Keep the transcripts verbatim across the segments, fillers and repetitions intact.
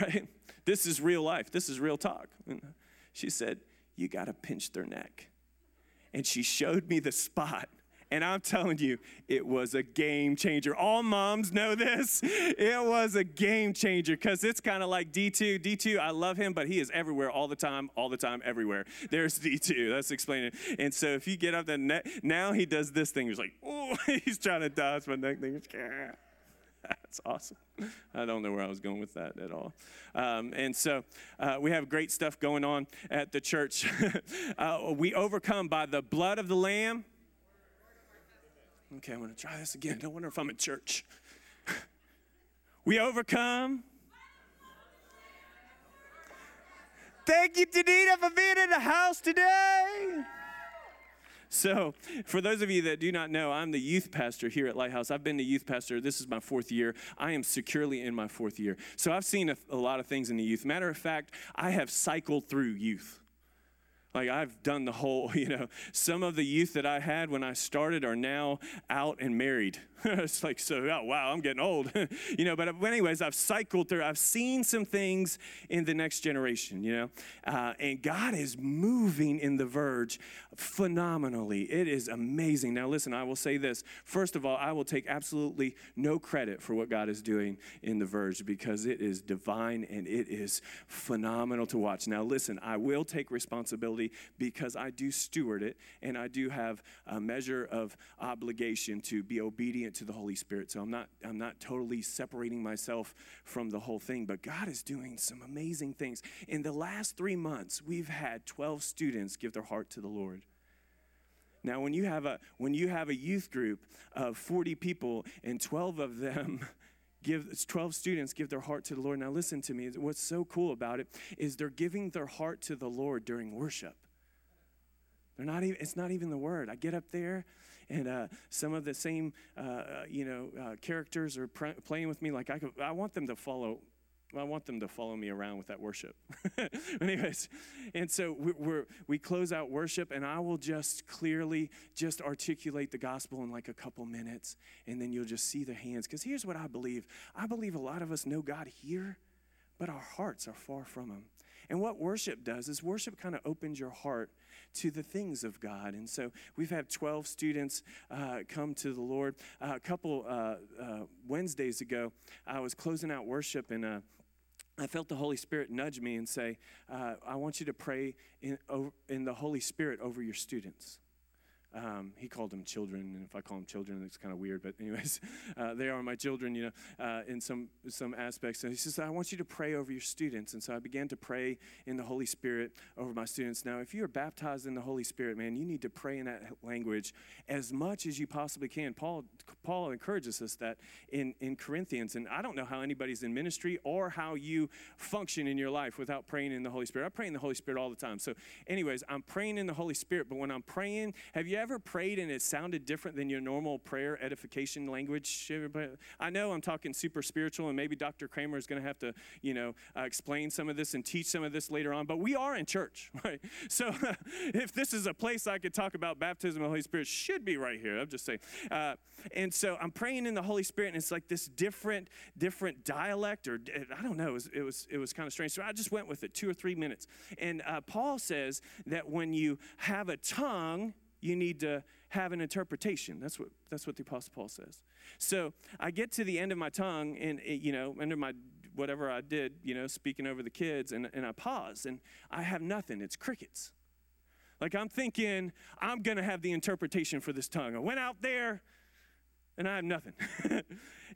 right? This is real life. This is real talk. And she said, you got to pinch their neck. And she showed me the spot. And I'm telling you, it was a game changer. All moms know this. It was a game changer because it's kind of like D two. D two, I love him, but he is everywhere all the time, all the time, everywhere. There's D two. That's explaining it. And so if you get up the neck, now he does this thing. He's like, oh, he's trying to dodge my neck thing. That's awesome. I don't know where I was going with that at all. Um, and so uh, we have great stuff going on at the church. uh, we overcome by the blood of the Lamb. Okay, I'm going to try this again. I wonder if I'm in church. We overcome. Thank you, Danita, for being in the house today. So, for those of you that do not know, I'm the youth pastor here at Lighthouse. I've been the youth pastor. This is my fourth year. I am securely in my fourth year. So, I've seen a, a lot of things in the youth. Matter of fact, I have cycled through youth. Like, I've done the whole, you know, some of the youth that I had when I started are now out and married. It's like, so, oh, wow, I'm getting old. You know, but anyways, I've cycled through. I've seen some things in the next generation, you know. Uh, and God is moving in the Verge phenomenally. It is amazing. Now, listen, I will say this. First of all, I will take absolutely no credit for what God is doing in the Verge because it is divine and it is phenomenal to watch. Now, listen, I will take responsibility because I do steward it, and I do have a measure of obligation to be obedient to the Holy Spirit. So I'm not I'm not totally separating myself from the whole thing, but God is doing some amazing things. In the last three months, we've had twelve students give their heart to the Lord. Now, when you have a when you have a youth group of forty people and twelve of them give twelve students give their heart to the Lord. Now listen to me. What's so cool about it is they're giving their heart to the Lord during worship. They're not even. It's not even the word. I get up there, and uh, some of the same uh, you know uh, characters are pr- playing with me. Like I, could, I want them to follow. I want them to follow me around with that worship. Anyways, and so we we're, we close out worship, and I will just clearly just articulate the gospel in like a couple minutes, and then you'll just see the hands. Because here's what I believe. I believe a lot of us know God here, but our hearts are far from him. And what worship does is worship kind of opens your heart to the things of God. And so we've had twelve students uh, come to the Lord. Uh, a couple uh, uh, Wednesdays ago, I was closing out worship, and uh, I felt the Holy Spirit nudge me and say, uh, I want you to pray in, over, in the Holy Spirit over your students. Um, he called them children, and if I call them children, it's kind of weird. But anyways, uh, they are my children, you know, uh, in some some aspects. And he says, I want you to pray over your students. And so I began to pray in the Holy Spirit over my students. Now, if you are baptized in the Holy Spirit, man, you need to pray in that language as much as you possibly can. Paul Paul encourages us that in, in Corinthians. And I don't know how anybody's in ministry or how you function in your life without praying in the Holy Spirit. I pray in the Holy Spirit all the time. So anyways, I'm praying in the Holy Spirit. But when I'm praying, have you ever prayed and it sounded different than your normal prayer edification language? I know I'm talking super spiritual, and maybe Doctor Kramer is going to have to, you know, uh, explain some of this and teach some of this later on, but we are in church, right? So uh, if this is a place I could talk about baptism of the Holy Spirit, should be right here. I'm just saying. Uh, and so I'm praying in the Holy Spirit, and it's like this different, different dialect, or I don't know, it was, it was, it was kind of strange. So I just went with it, two or three minutes. And uh, Paul says that when you have a tongue, you need to have an interpretation. That's what that's what the Apostle Paul says. So I get to the end of my tongue, and it, you know, under my whatever I did, you know, speaking over the kids, and, and I pause, and I have nothing. It's crickets. Like I'm thinking, I'm gonna have the interpretation for this tongue. I went out there, and I have nothing.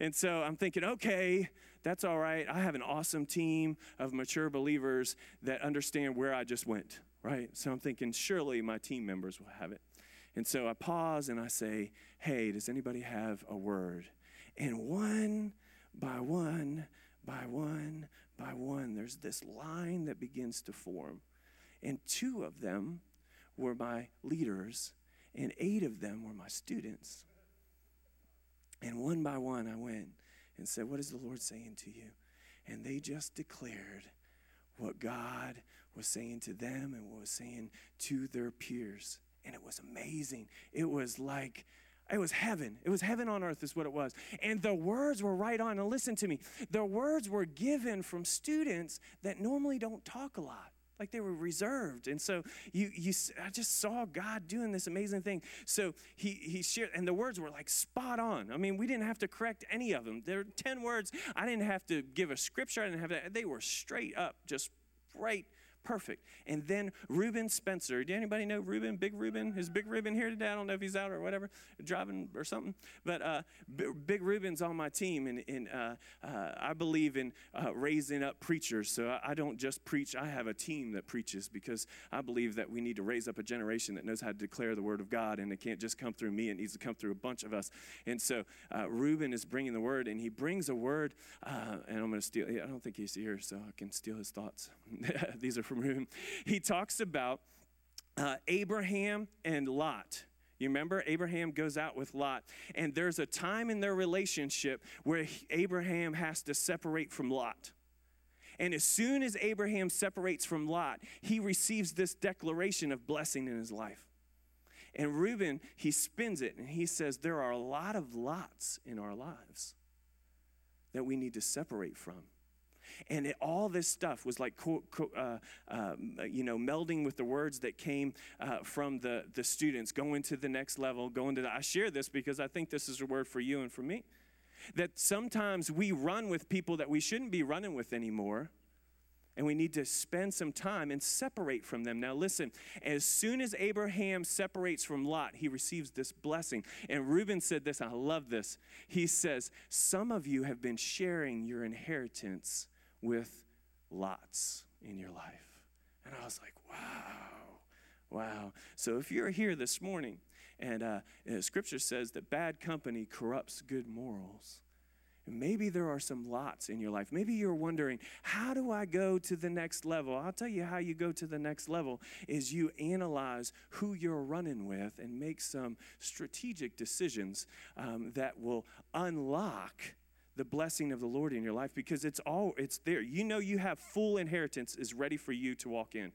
And so I'm thinking, okay, that's all right. I have an awesome team of mature believers that understand where I just went, right? So I'm thinking, surely my team members will have it. And so I pause and I say, hey, does anybody have a word? And one by one, by one, by one, there's this line that begins to form. And two of them were my leaders, and eight of them were my students. And one by one, I went and said, what is the Lord saying to you? And they just declared what God was saying to them and what was saying to their peers. And it was amazing. It was like It was heaven. It was heaven on earth is what it was. And the words were right on. And listen to me. The words were given from students that normally don't talk a lot. Like they were reserved. And so you, you, I just saw God doing this amazing thing. So he, he shared, and the words were like spot on. I mean, we didn't have to correct any of them. There were ten words. I didn't have to give a scripture. I didn't have that. They were straight up, just right, perfect. And then Reuben Spencer. Do anybody know Reuben? Big Reuben? Is Big Reuben here today? I don't know if he's out or whatever, driving or something. But uh, Big Reuben's on my team, and, and uh, uh, I believe in uh, raising up preachers. So I, I don't just preach. I have a team that preaches because I believe that we need to raise up a generation that knows how to declare the word of God, and it can't just come through me. It needs to come through a bunch of us. And so uh, Reuben is bringing the word, and he brings a word, uh, and I'm going to steal. I don't think he's here, so I can steal his thoughts. These are from Room. He talks about uh, Abraham and Lot. You remember Abraham goes out with Lot, and there's a time in their relationship where he, Abraham has to separate from Lot. And as soon as Abraham separates from Lot, he receives this declaration of blessing in his life. And Reuben, he spins it, and he says, there are a lot of Lots in our lives that we need to separate from. And it, all this stuff was like, co- co- uh, uh, you know, melding with the words that came uh, from the, the students, going to the next level, going to the, I share this because I think this is a word for you and for me, that sometimes we run with people that we shouldn't be running with anymore, and we need to spend some time and separate from them. Now listen, as soon as Abraham separates from Lot, he receives this blessing. And Reuben said this, I love this. He says, some of you have been sharing your inheritance with Lots in your life. And I was like, wow, wow. So if you're here this morning, and uh, Scripture says that bad company corrupts good morals, and maybe there are some Lots in your life. Maybe you're wondering, how do I go to the next level? I'll tell you how you go to the next level is you analyze who you're running with and make some strategic decisions um, that will unlock the blessing of the Lord in your life, because it's all, it's there. You know you have full inheritance is ready for you to walk in.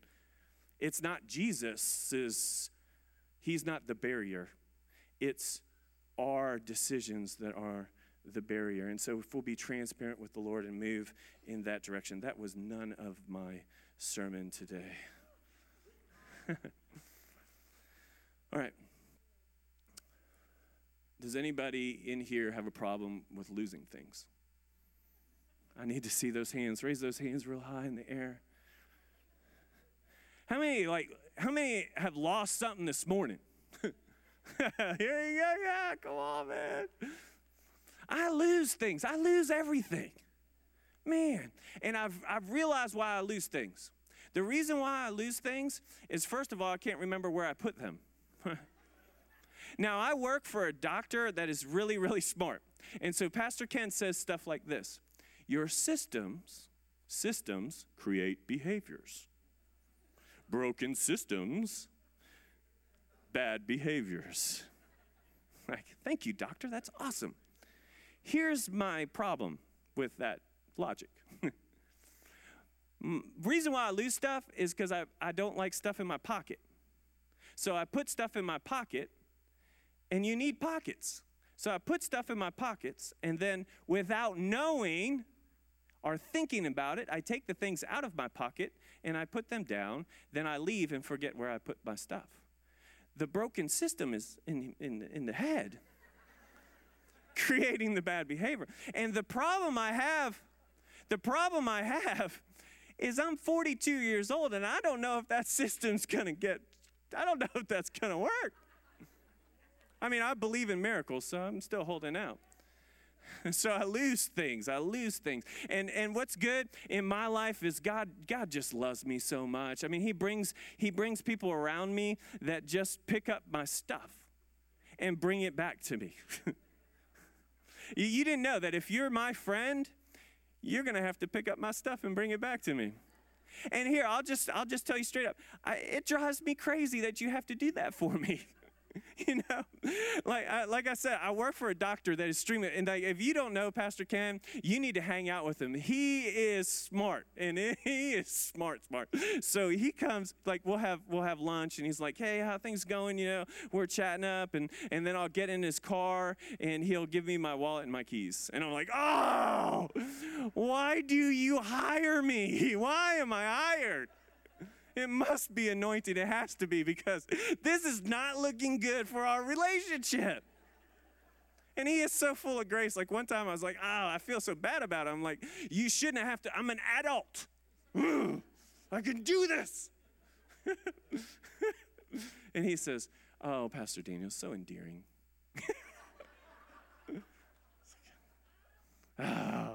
It's not Jesus's, he's not the barrier. It's our decisions that are the barrier. And so if we'll be transparent with the Lord and move in that direction. That was none of my sermon today. All right. Does anybody in here have a problem with losing things? I need to see those hands. Raise those hands real high in the air. How many, like, how many have lost something this morning? Here you go. Yeah, come on, man. I lose things. I lose everything. Man. And I've I've realized why I lose things. The reason why I lose things is, first of all, I can't remember where I put them. Now, I work for a doctor that is really, really smart. And so Pastor Ken says stuff like this. Your systems, systems create behaviors. Broken systems, bad behaviors. Like, thank you, doctor. That's awesome. Here's my problem with that logic. Reason why I lose stuff is because I, I don't like stuff in my pocket. So I put stuff in my pocket. And you need pockets. So I put stuff in my pockets, and then without knowing or thinking about it, I take the things out of my pocket, and I put them down. Then I leave and forget where I put my stuff. The broken system is in, in, in the head, creating the bad behavior. And the problem I have, the problem I have is I'm forty-two years old, and I don't know if that system's going to get, I don't know if that's going to work. I mean, I believe in miracles, so I'm still holding out. So I lose things. I lose things. And and what's good in my life is God God just loves me so much. I mean, he brings he brings people around me that just pick up my stuff and bring it back to me. you, you didn't know that if you're my friend, you're going to have to pick up my stuff and bring it back to me. And here, I'll just I'll just tell you straight up. I, it drives me crazy that you have to do that for me. You know, like I, like I said, I work for a doctor that is streaming. And like, if you don't know Pastor Ken, you need to hang out with him. He is smart, and it, he is smart, smart. So he comes, like we'll have we'll have lunch, and he's like, "Hey, how things going?" You know, we're chatting up, and and then I'll get in his car, and he'll give me my wallet and my keys, and I'm like, "Oh, why do you hire me? Why am I hired?" It must be anointed. It has to be, because this is not looking good for our relationship. And he is so full of grace. Like one time I was like, oh, I feel so bad about it. I'm like, you shouldn't have to. I'm an adult. I can do this. And he says, oh, Pastor Daniel, so endearing. Oh.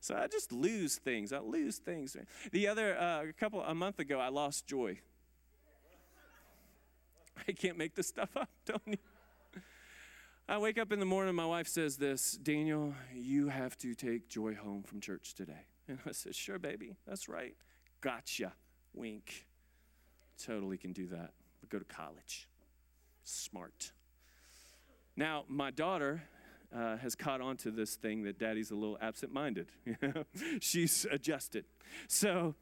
So I just lose things. I lose things. The other, uh, a couple, a month ago, I lost Joy. I can't make this stuff up, don't you? I wake up in the morning, my wife says this, Daniel, you have to take Joy home from church today. And I said, sure, baby, that's right. Gotcha. Wink. Totally can do that. But go to college. Smart. Now, my daughter Uh, has caught on to this thing that daddy's a little absent-minded. You know? She's adjusted. So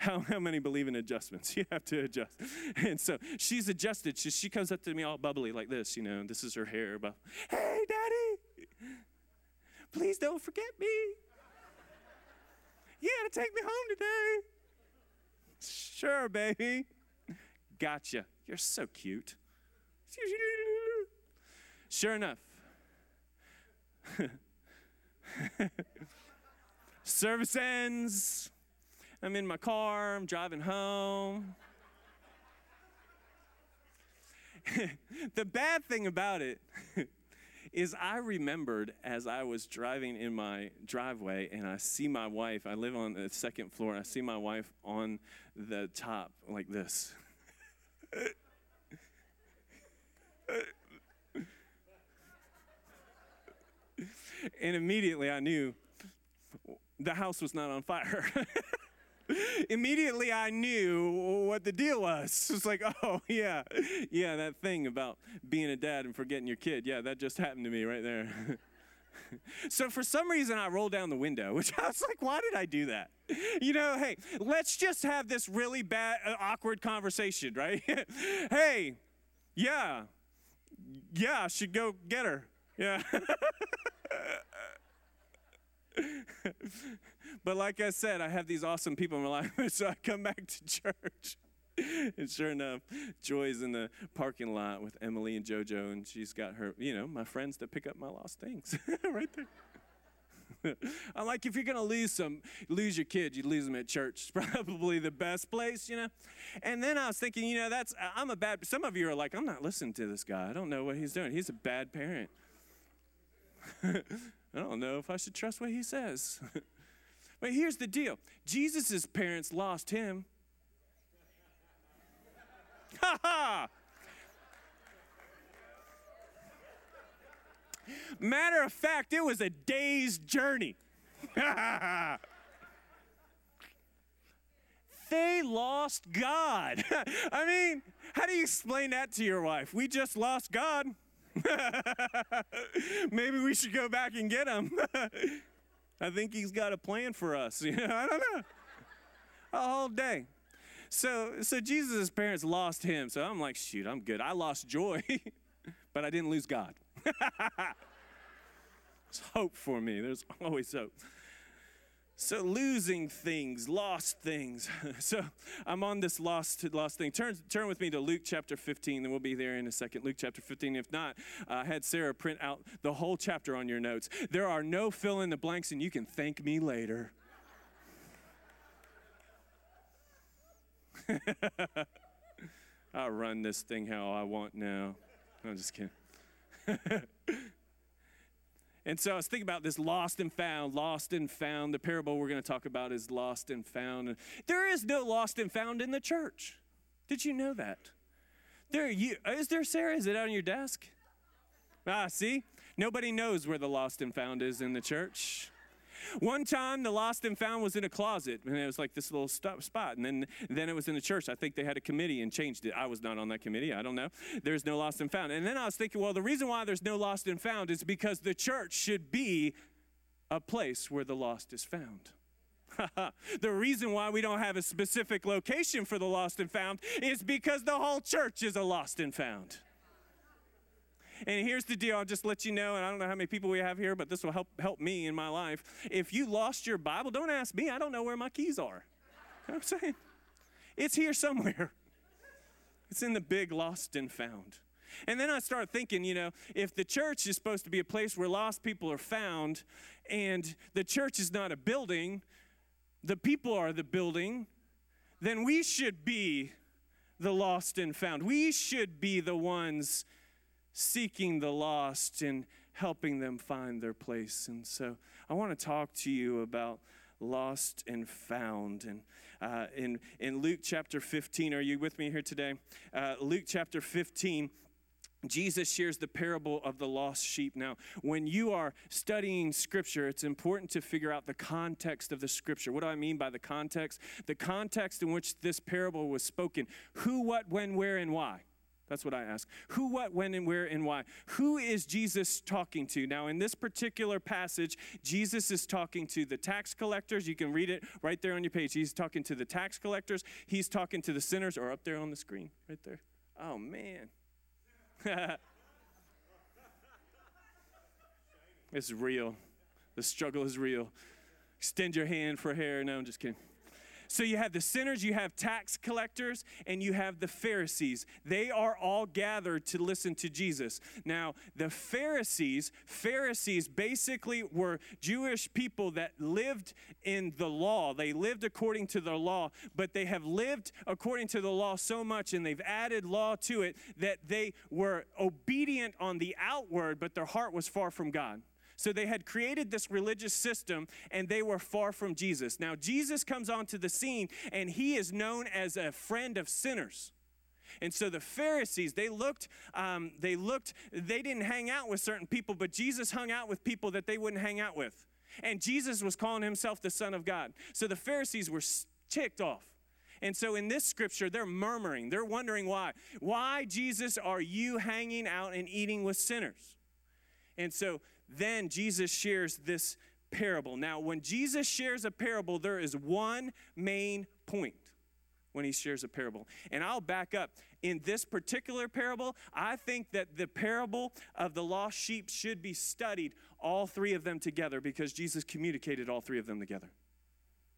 how, how many believe in adjustments? You have to adjust. And so she's adjusted. She, she comes up to me all bubbly like this, you know, this is her hair. But, hey, Daddy, please don't forget me. You got to take me home today. Sure, baby. Gotcha. You're so cute. Sure enough, service ends, I'm in my car, I'm driving home. The bad thing about it is I remembered as I was driving in my driveway and I see my wife, I live on the second floor, and I see my wife on the top like this. And immediately I knew the house was not on fire. Immediately I knew what the deal was. It was like, oh, yeah, yeah, that thing about being a dad and forgetting your kid. Yeah, that just happened to me right there. So for some reason, I rolled down the window, which I was like, why did I do that? You know, hey, let's just have this really bad, uh, awkward conversation, right? Hey, yeah, yeah, I should go get her. Yeah. But like I said, I have these awesome people in my life, so I come back to church. And sure enough, Joy's in the parking lot with Emily and JoJo, and she's got her, you know, my friends that pick up my lost things right there. I'm like, if you're going to lose some, lose your kid, you lose them at church. It's probably the best place, you know. And then I was thinking, you know, that's, I'm a bad, some of you are like, I'm not listening to this guy. I don't know what he's doing. He's a bad parent. I don't know if I should trust what he says. But here's the deal. Jesus' parents lost him. Ha ha! Matter of fact, it was a day's journey. They lost God. I mean, how do you explain that to your wife? We just lost God. Maybe we should go back and get him. I think he's got a plan for us. You know, I don't know. A whole day. So so Jesus' parents lost him. So I'm like, shoot, I'm good. I lost Joy, but I didn't lose God. There's hope for me. There's always hope. So losing things, lost things. So I'm on this lost lost thing. Turn, turn with me to Luke chapter fifteen, and we'll be there in a second. Luke chapter fifteen. If not, uh, had Sarah print out the whole chapter on your notes. There are no fill in the blanks, and you can thank me later. I'll run this thing how I want now. I'm just kidding. And so I was thinking about this lost and found, lost and found. The parable we're going to talk about is lost and found. There is no lost and found in the church. Did you know that? There, you, is there, Sarah? Is it on your desk? Ah, see? Nobody knows where the lost and found is in the church. One time, the lost and found was in a closet, and it was like this little st- spot. And then, then it was in the church. I think they had a committee and changed it. I was not on that committee. I don't know. There's no lost and found. And then I was thinking, well, the reason why there's no lost and found is because the church should be a place where the lost is found. The reason why we don't have a specific location for the lost and found is because the whole church is a lost and found. And here's the deal. I'll just let you know, and I don't know how many people we have here, but this will help help me in my life. If you lost your Bible, don't ask me. I don't know where my keys are. You know what I'm saying? It's here somewhere. It's in the big lost and found. And then I start thinking, you know, if the church is supposed to be a place where lost people are found, and the church is not a building, the people are the building, then we should be the lost and found. We should be the ones seeking the lost and helping them find their place. And so I want to talk to you about lost and found. And uh, in, in Luke chapter fifteen, are you with me here today? Uh, Luke chapter fifteen, Jesus shares the parable of the lost sheep. Now, when you are studying Scripture, it's important to figure out the context of the Scripture. What do I mean by the context? The context in which this parable was spoken. Who, what, when, where, and why. That's what I ask. Who, what, when, and where, and why. Who is Jesus talking to? Now, in this particular passage, Jesus is talking to the tax collectors. You can read it right there on your page. He's talking to the tax collectors. He's talking to the sinners, or up there on the screen, right there. Oh, man. It's real. The struggle is real. Extend your hand for hair. No, I'm just kidding. So you have the sinners, you have tax collectors, and you have the Pharisees. They are all gathered to listen to Jesus. Now, the Pharisees, Pharisees basically were Jewish people that lived in the law. They lived according to the law, but they have lived according to the law so much, and they've added law to it, that they were obedient on the outward, but their heart was far from God. So they had created this religious system, and they were far from Jesus. Now, Jesus comes onto the scene, and he is known as a friend of sinners. And so the Pharisees, they looked, um, they looked, they didn't hang out with certain people, but Jesus hung out with people that they wouldn't hang out with. And Jesus was calling himself the Son of God. So the Pharisees were ticked off. And so in this scripture, they're murmuring. They're wondering why. Why, Jesus, are you hanging out and eating with sinners? And so then Jesus shares this parable. Now, when Jesus shares a parable, there is one main point when he shares a parable. And I'll back up. In this particular parable, I think that the parable of the lost sheep should be studied, all three of them together, because Jesus communicated all three of them together.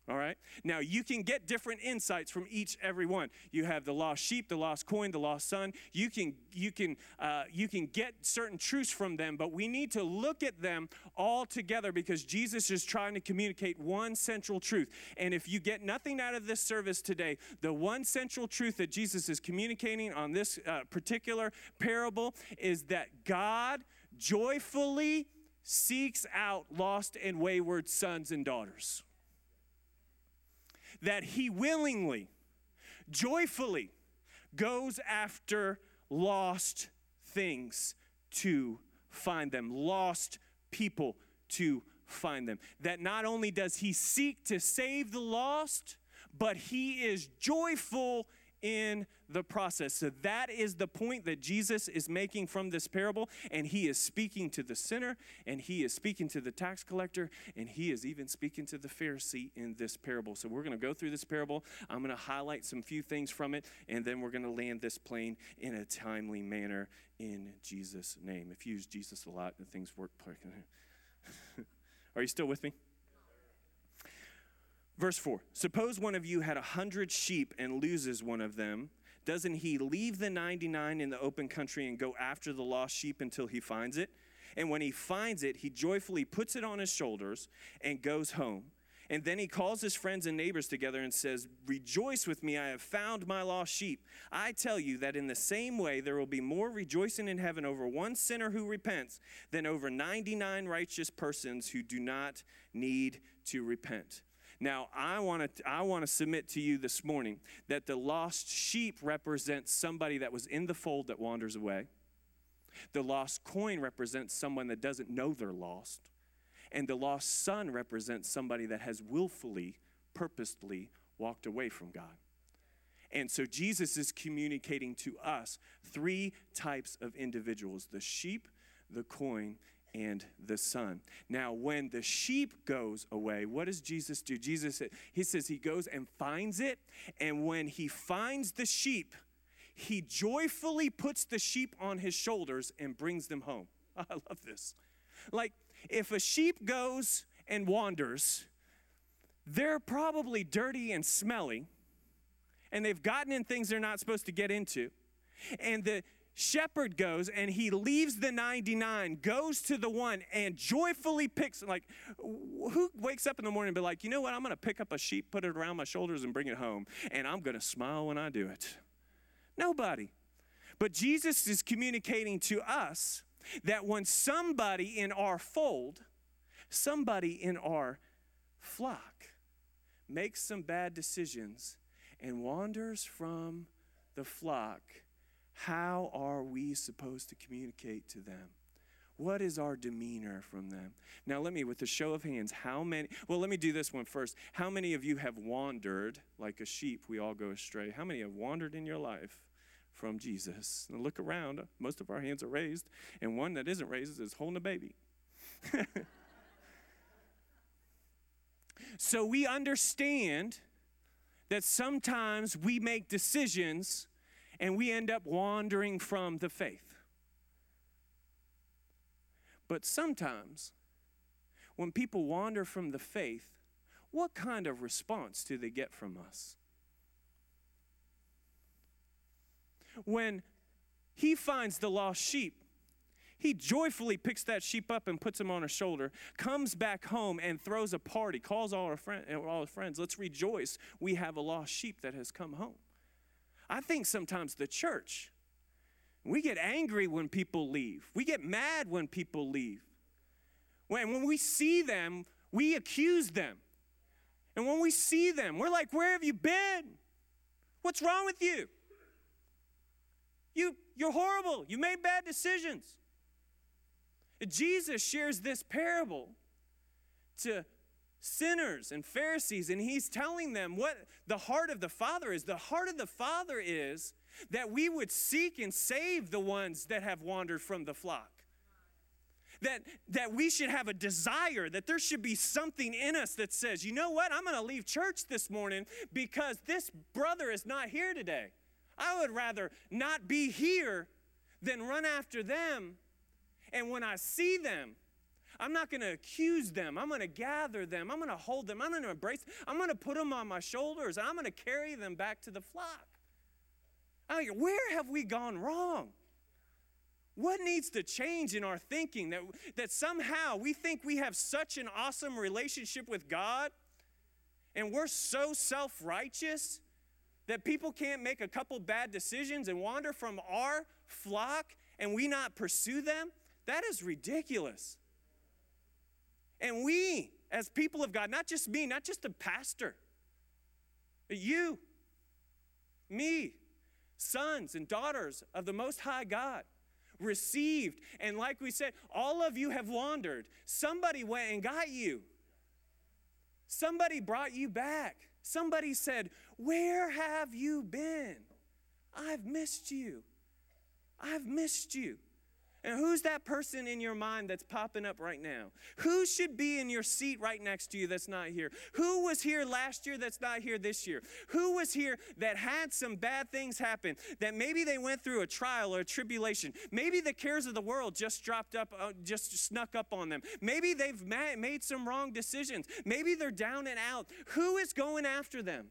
All right? Now, you can get different insights from each, every one. You have the lost sheep, the lost coin, the lost son. You can you can, uh, you can get certain truths from them, but we need to look at them all together because Jesus is trying to communicate one central truth. And if you get nothing out of this service today, the one central truth that Jesus is communicating on this uh, particular parable is that God joyfully seeks out lost and wayward sons and daughters. That he willingly, joyfully goes after lost things to find them, lost people to find them. That not only does he seek to save the lost, but he is joyful in the process. So that is the point that Jesus is making from this parable, and he is speaking to the sinner, and he is speaking to the tax collector, and he is even speaking to the Pharisee in this parable. So we're going to go through this parable. I'm going to highlight some few things from it, and then we're going to land this plane in a timely manner in Jesus' name. If you use Jesus a lot, the things work. Are you still with me? Verse four, suppose one of you had a hundred sheep and loses one of them. Doesn't he leave the ninety-nine in the open country and go after the lost sheep until he finds it? And when he finds it, he joyfully puts it on his shoulders and goes home. And then he calls his friends and neighbors together and says, rejoice with me, I have found my lost sheep. I tell you that in the same way, there will be more rejoicing in heaven over one sinner who repents than over ninety-nine righteous persons who do not need to repent. Now, I want to I want to submit to you this morning that the lost sheep represents somebody that was in the fold that wanders away. The lost coin represents someone that doesn't know they're lost. And the lost son represents somebody that has willfully, purposefully walked away from God. And so Jesus is communicating to us three types of individuals: the sheep, the coin, and the son. Now, when the sheep goes away, what does Jesus do? Jesus, he says he goes and finds it. And when he finds the sheep, he joyfully puts the sheep on his shoulders and brings them home. I love this. Like, if a sheep goes and wanders, they're probably dirty and smelly, and they've gotten in things they're not supposed to get into. And the shepherd goes and he leaves the ninety-nine, goes to the one, and joyfully picks. Like, who wakes up in the morning and be like, you know what, I'm going to pick up a sheep, put it around my shoulders, and bring it home, and I'm going to smile when I do it? Nobody. But Jesus is communicating to us that when somebody in our fold, somebody in our flock, makes some bad decisions and wanders from the flock, how are we supposed to communicate to them? What is our demeanor from them? Now let me, with a show of hands, how many, well, let me do this one first. How many of you have wandered, like a sheep, we all go astray? How many have wandered in your life from Jesus? And look around, most of our hands are raised, and one that isn't raised is holding a baby. So we understand that sometimes we make decisions and we end up wandering from the faith. But sometimes when people wander from the faith, what kind of response do they get from us? When he finds the lost sheep, he joyfully picks that sheep up and puts him on his shoulder, comes back home and throws a party, calls all our friend, all our friends, let's rejoice, we have a lost sheep that has come home. I think sometimes the church, we get angry when people leave. We get mad when people leave. When, when we see them, we accuse them. And when we see them, we're like, where have you been? What's wrong with you? You, you're horrible. You made bad decisions. Jesus shares this parable to sinners and Pharisees, and he's telling them what the heart of the Father is. The heart of the Father is that we would seek and save the ones that have wandered from the flock. That, that we should have a desire, that there should be something in us that says, you know what, I'm going to leave church this morning because this brother is not here today. I would rather not be here than run after them. And when I see them, I'm not going to accuse them. I'm going to gather them. I'm going to hold them. I'm going to embrace them. I'm going to put them on my shoulders. I'm going to carry them back to the flock. I'm like, where have we gone wrong? What needs to change in our thinking that, that somehow we think we have such an awesome relationship with God and we're so self-righteous that people can't make a couple bad decisions and wander from our flock and we not pursue them? That is ridiculous. And we, as people of God, not just me, not just the pastor, but you, me, sons and daughters of the Most High God, received. And like we said, all of you have wandered. Somebody went and got you. Somebody brought you back. Somebody said, where have you been? I've missed you. I've missed you. And who's that person in your mind that's popping up right now? Who should be in your seat right next to you that's not here? Who was here last year that's not here this year? Who was here that had some bad things happen, that maybe they went through a trial or a tribulation? Maybe the cares of the world just dropped up, uh, just snuck up on them. Maybe they've ma- made some wrong decisions. Maybe they're down and out. Who is going after them?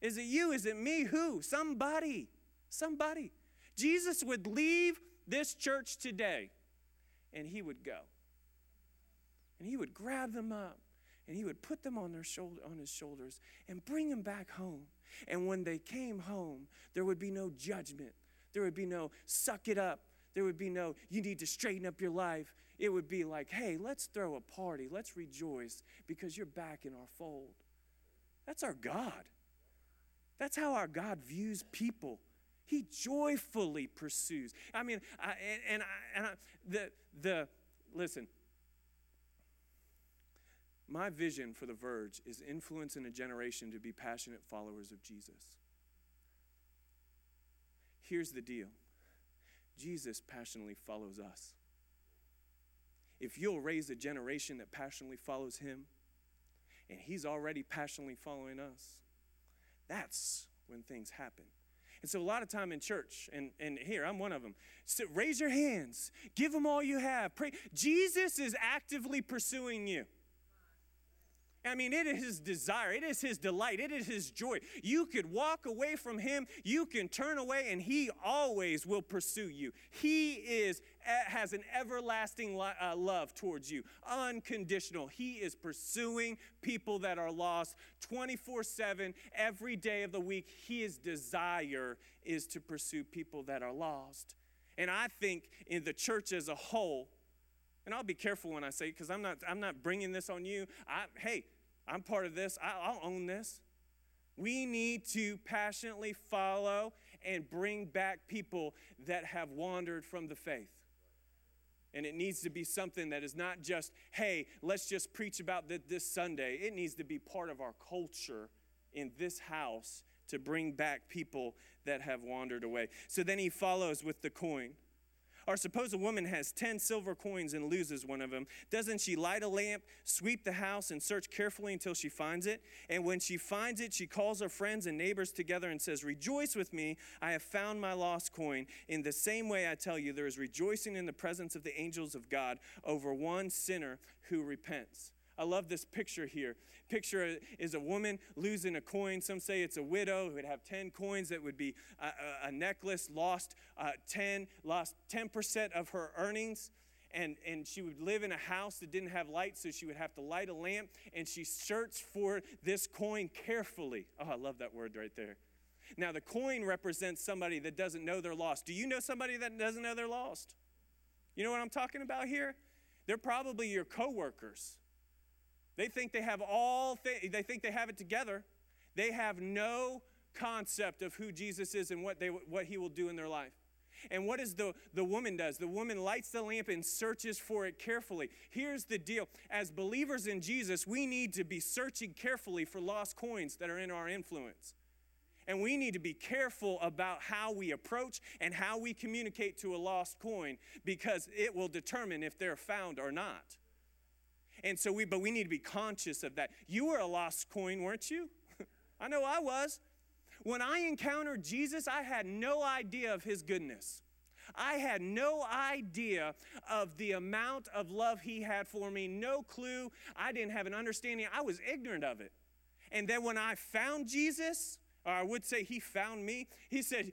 Is it you? Is it me? Who? Somebody. Somebody. Jesus would leave this church today, and he would go. And he would grab them up, and he would put them on their shoulder, on his shoulders, and bring them back home. And when they came home, there would be no judgment. There would be no suck it up. There would be no you need to straighten up your life. It would be like, hey, let's throw a party. Let's rejoice because you're back in our fold. That's our God. That's how our God views people. He joyfully pursues. I mean, I, and and, I, and I, the the listen. My vision for The Verge is influencing a generation to be passionate followers of Jesus. Here's the deal. Jesus passionately follows us. If you'll raise a generation that passionately follows him, and he's already passionately following us, that's when things happen. And so a lot of time in church, and, and here, I'm one of them, so raise your hands, give them all you have, pray. Jesus is actively pursuing you. I mean, it is his desire, it is his delight, it is his joy. You could walk away from him, you can turn away, and he always will pursue you. He is has an everlasting love towards you, unconditional. He is pursuing people that are lost twenty-four seven, every day of the week. His desire is to pursue people that are lost. And I think in the church as a whole, and I'll be careful when I say it because I'm not, I'm not bringing this on you. I, hey, I'm part of this. I, I'll own this. We need to passionately follow and bring back people that have wandered from the faith. And it needs to be something that is not just, hey, let's just preach about this this Sunday. It needs to be part of our culture in this house to bring back people that have wandered away. So then he follows with the coin. Or suppose a woman has ten silver coins and loses one of them. Doesn't she light a lamp, sweep the house, and search carefully until she finds it? And when she finds it, she calls her friends and neighbors together and says, "Rejoice with me, I have found my lost coin." In the same way, I tell you, there is rejoicing in the presence of the angels of God over one sinner who repents. I love this picture here. Picture is a woman losing a coin. Some say it's a widow who would have ten coins. That would be a, a, a necklace, lost uh, ten, lost ten percent of her earnings. And, and she would live in a house that didn't have light, so she would have to light a lamp. And she searched for this coin carefully. Oh, I love that word right there. Now, the coin represents somebody that doesn't know they're lost. Do you know somebody that doesn't know they're lost? You know what I'm talking about here? They're probably your coworkers. They think they have all th- they think they have it together. They have no concept of who Jesus is and what they what he will do in their life. And what is the the woman does? The woman lights the lamp and searches for it carefully. Here's the deal. As believers in Jesus, we need to be searching carefully for lost coins that are in our influence. And we need to be careful about how we approach and how we communicate to a lost coin, because it will determine if they're found or not. And so we, but we need to be conscious of that. You were a lost coin, weren't you? I know I was. When I encountered Jesus, I had no idea of his goodness. I had no idea of the amount of love he had for me. No clue. I didn't have an understanding. I was ignorant of it. And then when I found Jesus, or I would say he found me, he said,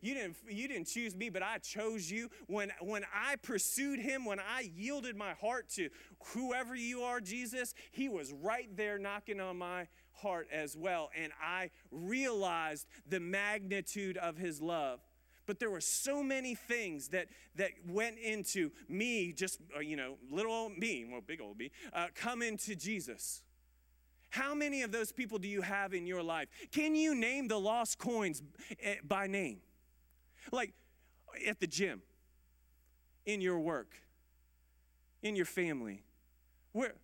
you didn't, you didn't choose me, but I chose you. When, when I pursued him, when I yielded my heart to whoever you are, Jesus, he was right there knocking on my heart as well. And I realized the magnitude of his love. But there were so many things that that went into me, just, you know, little old me, well, big old me, uh, come into Jesus. How many of those people do you have in your life? Can you name the lost coins by name? Like at the gym, in your work, in your family. Where,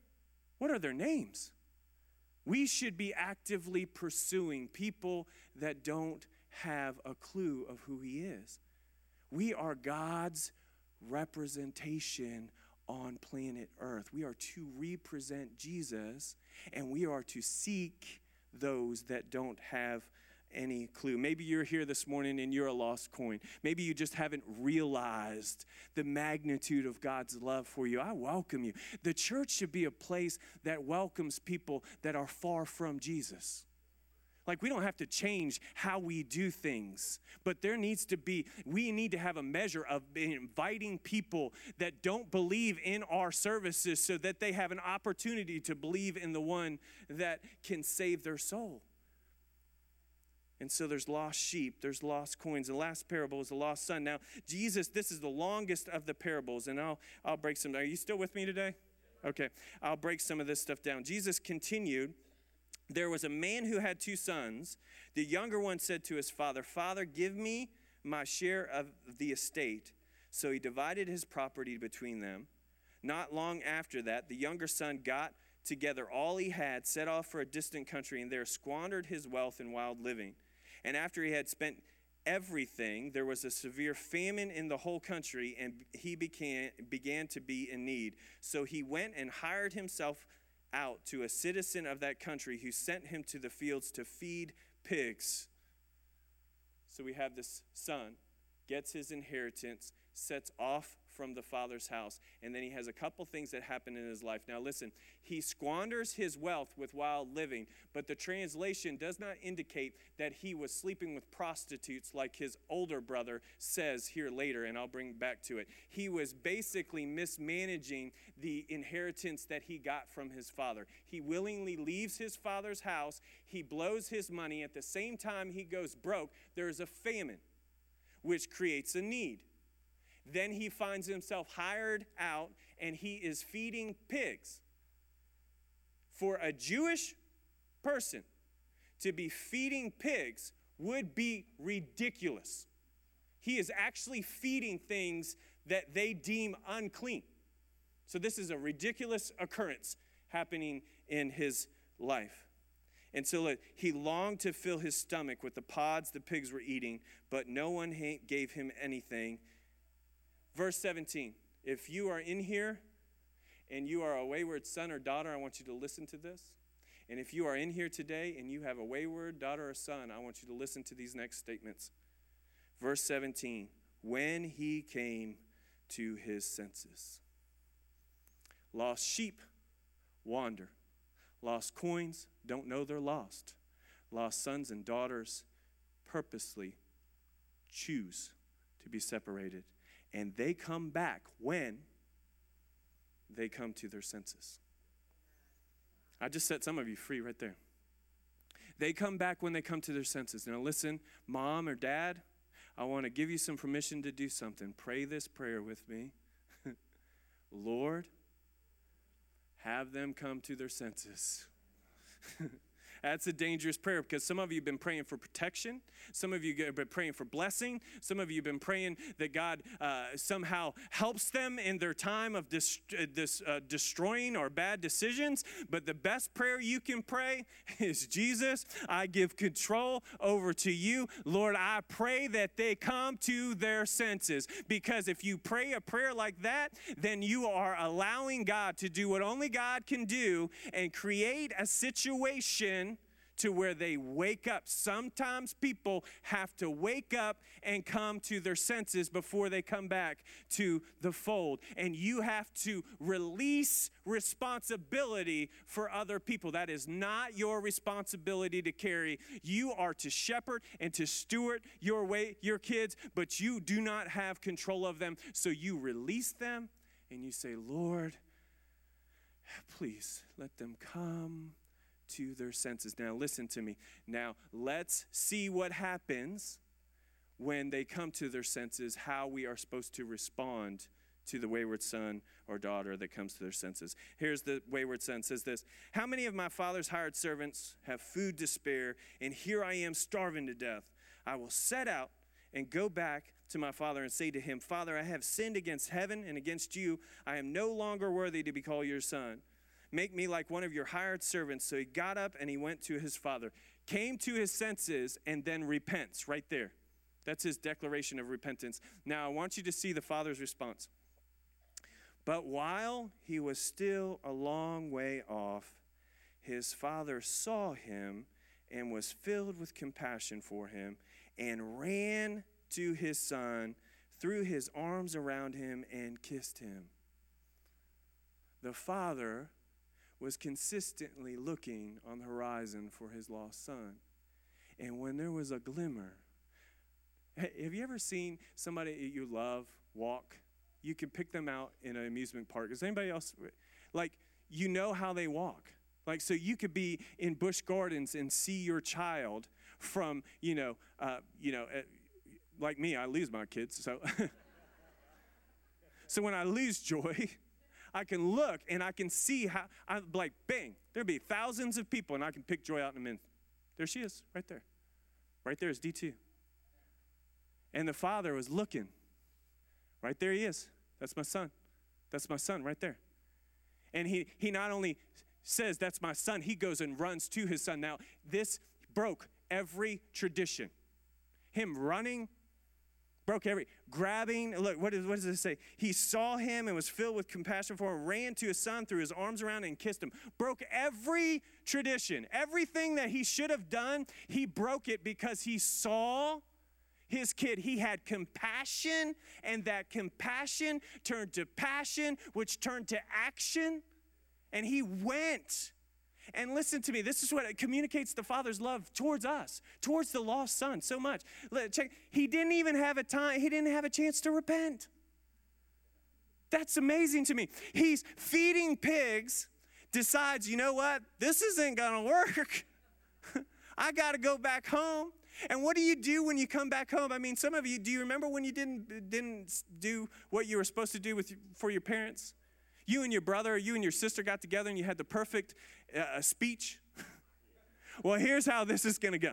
what are their names? We should be actively pursuing people that don't have a clue of who he is. We are God's representation on planet Earth. We are to represent Jesus, and we are to seek those that don't have any clue. Maybe you're here this morning and you're a lost coin. Maybe you just haven't realized the magnitude of God's love for you. I welcome you. The church should be a place that welcomes people that are far from Jesus. Like, we don't have to change how we do things, but there needs to be, we need to have a measure of inviting people that don't believe in our services so that they have an opportunity to believe in the one that can save their soul. And so there's lost sheep, there's lost coins. The last parable is the lost son. Now, Jesus, this is the longest of the parables, and I'll I'll break some. Are you still with me today? Okay, I'll break some of this stuff down. Jesus continued. There was a man who had two sons. The younger one said to his father, "Father, give me my share of the estate." So he divided his property between them. Not long after that, the younger son got together all he had, set off for a distant country, and there squandered his wealth in wild living. And after he had spent everything, there was a severe famine in the whole country, and he began, began to be in need. So he went and hired himself out to a citizen of that country, who sent him to the fields to feed pigs. So we have this son, gets his inheritance, sets off from the father's house, and then he has a couple things that happen in his life. Now listen, he squanders his wealth with wild living, but the translation does not indicate that he was sleeping with prostitutes like his older brother says here later, and I'll bring back to it. He was basically mismanaging the inheritance that he got from his father. He willingly leaves his father's house, he blows his money, at the same time he goes broke, there is a famine, which creates a need. Then he finds himself hired out, and he is feeding pigs. For a Jewish person to be feeding pigs would be ridiculous. He is actually feeding things that they deem unclean. So this is a ridiculous occurrence happening in his life. And so he longed to fill his stomach with the pods the pigs were eating, but no one gave him anything. Verse seventeen, if you are in here and you are a wayward son or daughter, I want you to listen to this. And if you are in here today and you have a wayward daughter or son, I want you to listen to these next statements. Verse seventeen, when he came to his senses. Lost sheep wander. Lost coins don't know they're lost. Lost sons and daughters purposely choose to be separated. And they come back when they come to their senses. I just set some of you free right there. They come back when they come to their senses. Now listen, mom or dad, I want to give you some permission to do something. Pray this prayer with me. Lord, have them come to their senses. That's a dangerous prayer, because some of you have been praying for protection. Some of you have been praying for blessing. Some of you have been praying that God uh, somehow helps them in their time of dis- uh, this uh, destroying or bad decisions. But the best prayer you can pray is, Jesus, I give control over to you. Lord, I pray that they come to their senses. Because if you pray a prayer like that, then you are allowing God to do what only God can do and create a situation to where they wake up. Sometimes people have to wake up and come to their senses before they come back to the fold. And you have to release responsibility for other people. That is not your responsibility to carry. You are to shepherd and to steward your way, your kids, but you do not have control of them. So you release them and you say, Lord, please let them come to their senses. Now listen to me. Now let's see what happens when they come to their senses, how we are supposed to respond to the wayward son or daughter that comes to their senses. Here's the wayward son, says this, how many of my father's hired servants have food to spare, and here I am starving to death? I will set out and go back to my father and say to him, Father, I have sinned against heaven and against you. I am no longer worthy to be called your son. Make me like one of your hired servants. So he got up and he went to his father, came to his senses, and then repents right there. That's his declaration of repentance. Now, I want you to see the father's response. But while he was still a long way off, his father saw him and was filled with compassion for him and ran to his son, threw his arms around him, and kissed him. The father was consistently looking on the horizon for his lost son. And when there was a glimmer, have you ever seen somebody you love walk? You can pick them out in an amusement park. Is anybody else, like, you know how they walk. Like, so you could be in Busch Gardens and see your child from, you know, uh, you know, uh, like me, I lose my kids. So, so when I lose Joy, I can look and I can see how, I'm like, bang, there'll be thousands of people and I can pick Joy out in a minute. There she is, right there. Right there is D two. And the father was looking. Right there he is. That's my son. That's my son right there. And he, he not only says, that's my son, he goes and runs to his son. Now, this broke every tradition. Him running broke every, grabbing, look, what, is, what does it say? He saw him and was filled with compassion for him, ran to his son, threw his arms around and kissed him. Broke every tradition. Everything that he should have done, he broke it because he saw his kid. He had compassion, and that compassion turned to passion, which turned to action, and he went. And listen to me, this is what it communicates the Father's love towards us, towards the lost son so much. Let, check, he didn't even have a time, he didn't have a chance to repent. That's amazing to me. He's feeding pigs, decides, you know what, this isn't gonna work. I gotta go back home. And what do you do when you come back home? I mean, some of you, do you remember when you didn't didn't do what you were supposed to do with for your parents? You and your brother, you and your sister got together and you had the perfect uh, speech. Well, here's how this is going to go.